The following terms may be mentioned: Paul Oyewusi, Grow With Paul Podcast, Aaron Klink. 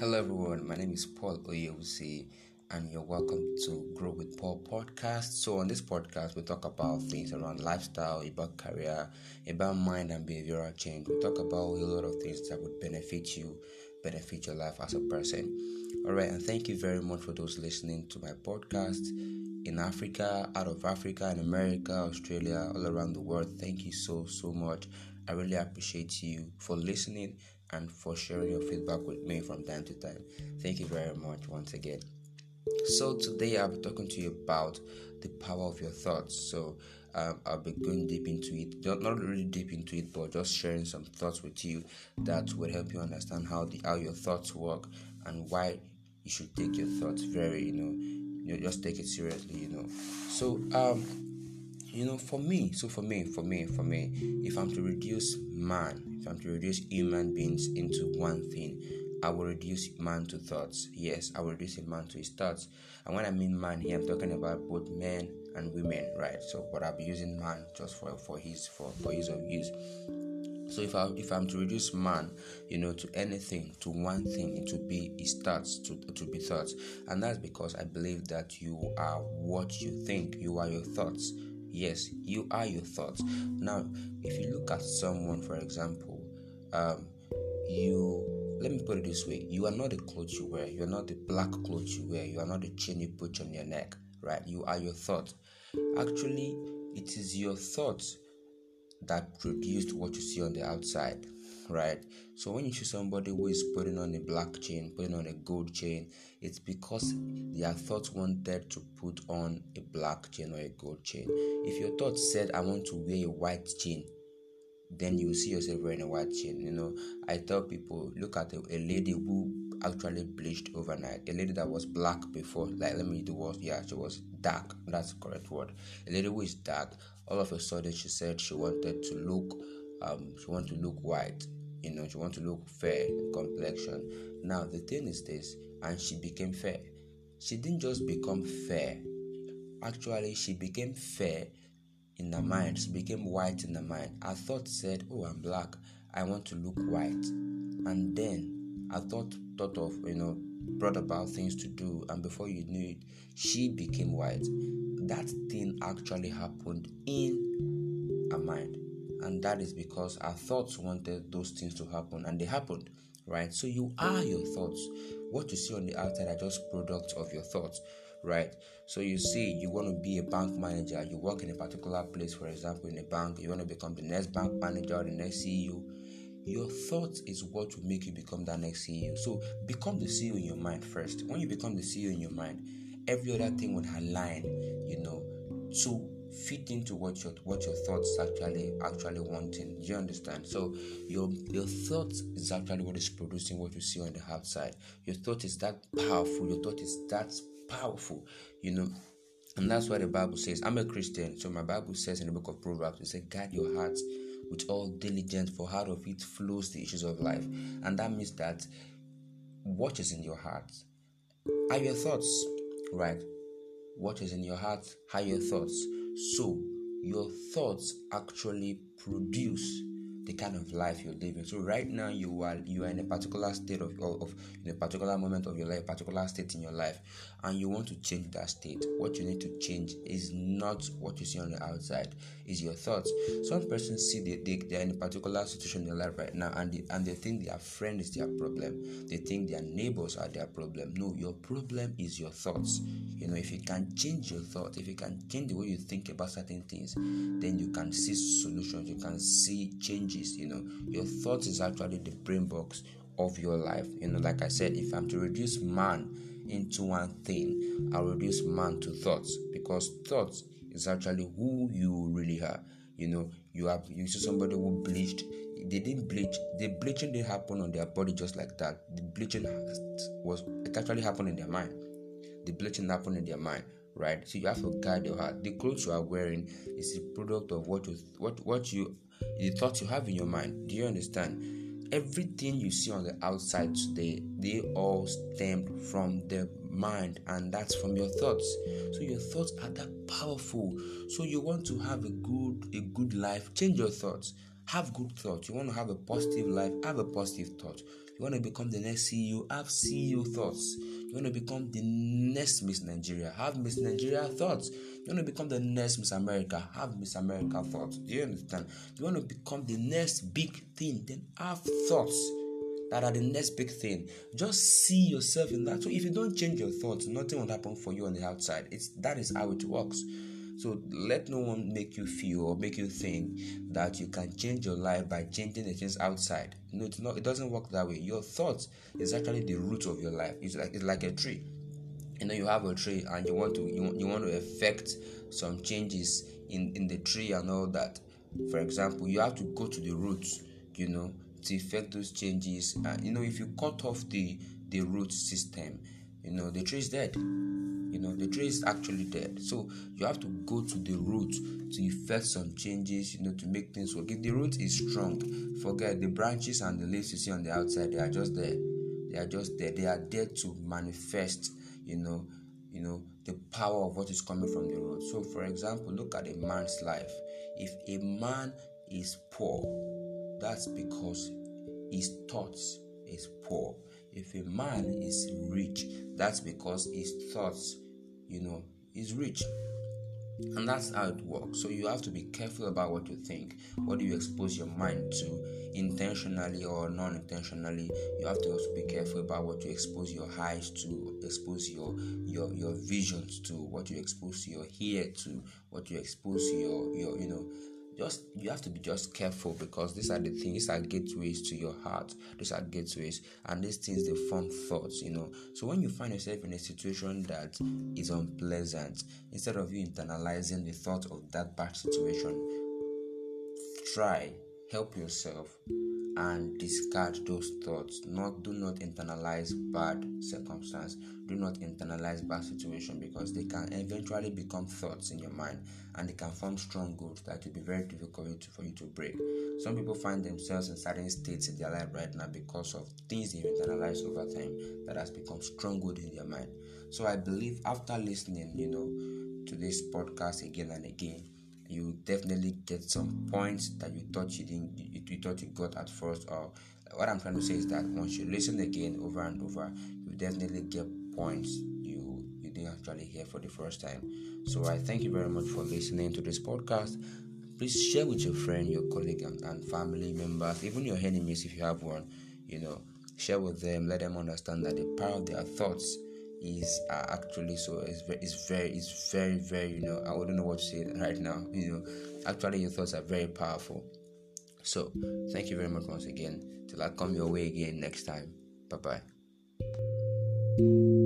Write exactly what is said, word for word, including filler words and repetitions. Hello everyone, my name is Paul Oyewusi and you're welcome to Grow With Paul Podcast. So on this podcast, we talk about things around lifestyle, about career, about mind and behavioral change. We talk about a lot of things that would benefit you, benefit your life as a person. Alright, and thank you very much for those listening to my podcast in Africa, out of Africa, in America, Australia, all around the world. Thank you so, so much. I really appreciate you for listening and for sharing your feedback with me from time to time. Thank you very much once again. So today I'll be talking to you about the power of your thoughts. So um, I'll be going deep into it. Not really deep into it, but just sharing some thoughts with you that will help you understand how the how your thoughts work and why you should take your thoughts very, you know, you know just take it seriously, you know. So um You know, for me, so for me, for me, for me, if I'm to reduce man, if I'm to reduce human beings into one thing, I will reduce man to thoughts. Yes, I will reduce a man to his thoughts. And when I mean man here, I'm talking about both men and women, right? So, but I'll be using man just for for his for for his of use. So if I if I'm to reduce man, you know, to anything, to one thing, it would be his thoughts, to to be thoughts, and that's because I believe that you are what you think. You are your thoughts. Yes, you are your thoughts. Now, if you look at someone, for example, um, you let me put it this way: you are not the clothes you wear, you are not the black clothes you wear, you are not the chain you put on your neck, right? You are your thoughts. Actually, it is your thoughts that produced what you see on the outside, right? So when you see somebody who is putting on a black chain, putting on a gold chain, it's because their thoughts wanted to put on a black chain or a gold chain. If your thought said, I want to wear a white chain, then you will see yourself wearing a white chain. You know, I tell people, look at a, a lady who actually bleached overnight, a lady that was black before, like let me do the word, yeah, she was dark, that's the correct word. A lady who is dark, all of a sudden she said she wanted to look, um, she wanted to look white. You know, she wanted to look fair in complexion. Now, the thing is this, and she became fair. She didn't just become fair. Actually, she became fair in her mind. She became white in her mind. Her thought said, oh, I'm black. I want to look white. And then her thought thought of, you know, brought about things to do. And before you knew it, she became white. That thing actually happened in her mind. And that is because our thoughts wanted those things to happen, and they happened, right? So you are your thoughts. What you see on the outside are just products of your thoughts, right? So you see, you want to be a bank manager. You work in a particular place, for example, in a bank. You want to become the next bank manager or the next C E O. Your thoughts is what will make you become that next C E O. So become the C E O in your mind first. When you become the C E O in your mind, every other thing would align, you know, to fit into what your what your thoughts actually actually wanting. Do you understand? So your your thoughts is actually what is producing what you see on the outside. Your thought is that powerful. Your thought is that powerful. You know, and that's why the Bible says. I'm a Christian, so my Bible says in the book of Proverbs, it says, "Guard your heart with all diligence, for out of it flows the issues of life." And that means that what is in your heart are your thoughts, right? What is in your heart are your thoughts. So, your thoughts actually produce the kind of life you're living. So, right now you are you are in a particular state of, of in a particular moment of your life, particular state in your life, and you want to change that state. What you need to change is not what you see on the outside, it's your thoughts. Some persons see they, they, they're in a particular situation in their life right now, and they, and they think their friend is their problem. They think their neighbors are their problem. No, your problem is your thoughts. You know, if you can change your thoughts, if you can change the way you think about certain things, then you can see solutions, you can see changes, you know. Your thoughts is actually the brain box of your life. You know, like I said, if I'm to reduce man into one thing, I'll reduce man to thoughts, because thoughts is actually who you really are. You know, you have you see somebody who bleached. They didn't bleach. The bleaching didn't happen on their body just like that. The bleaching was it actually happened in their mind. The bleaching happened in their mind, right? So you have to guide your heart. The clothes you are wearing is a product of what you, what, what you, the thoughts you have in your mind. Do you understand? Everything you see on the outside today, they all stemmed from the mind, and that's from your thoughts. So your thoughts are that powerful. So you want to have a good, a good life? Change your thoughts. Have good thoughts. You want to have a positive life, have a positive thought. You want to become the next C E O, have C E O thoughts. You want to become the next Miss Nigeria, have Miss Nigeria thoughts. You want to become the next Miss America, have Miss America thoughts. Do you understand? You want to become the next big thing, then have thoughts that are the next big thing. Just see yourself in that. So if you don't change your thoughts, nothing will happen for you on the outside. It's that is how it works. So let no one make you feel or make you think that you can change your life by changing the things outside. No, it's not. It doesn't work that way. Your thoughts is actually the root of your life. It's like it's like a tree. You know, you have a tree and you want to you, you want to effect some changes in, in the tree and all that. For example, you have to go to the roots, you know, to effect those changes. And you know, if you cut off the the root system, you know, the tree is dead. You know, the tree is actually dead. So you have to go to the root to effect some changes, you know, to make things work. If the root is strong, forget the branches and the leaves you see on the outside, they are just there. They are just there. They are there to manifest, you know, you know, the power of what is coming from the root. So for example, look at a man's life. If a man is poor, that's because his thoughts is poor. If a man is rich, that's because his thoughts, you know, is rich. And that's how it works. So you have to be careful about what you think. What do you expose your mind to, intentionally or non-intentionally? You have to also be careful about what you expose your eyes to, expose your your your visions to, what you expose your ear to, what you expose your your you know. Just you have to be just careful, because these are the things, these are gateways to your heart. These are gateways, and these things, they form thoughts, you know. So when you find yourself in a situation that is unpleasant, instead of you internalizing the thought of that bad situation, try, help yourself and discard those thoughts. Not do not internalize bad circumstance. Do not internalize bad situation, because they can eventually become thoughts in your mind, and they can form strongholds that will be very difficult for you to break. Some people find themselves in certain states in their life right now because of things they've internalized over time that has become stronghold in their mind. So I believe after listening, you know, to this podcast again and again, you definitely get some points that you thought you didn't, you, you thought you got at first. Or what I'm trying to say is that once you listen again over and over, you definitely get points you you didn't actually hear for the first time. So I thank you very much for listening to this podcast. Please share with your friend, your colleague, and, and family members, even your enemies if you have one. You know, share with them. Let them understand that the power of their thoughts is uh, actually so it's very it's very it's very very you know, I wouldn't know what to say right now, you know. Actually, your thoughts are very powerful. So thank you very much once again. Till I come your way again next time. Bye bye.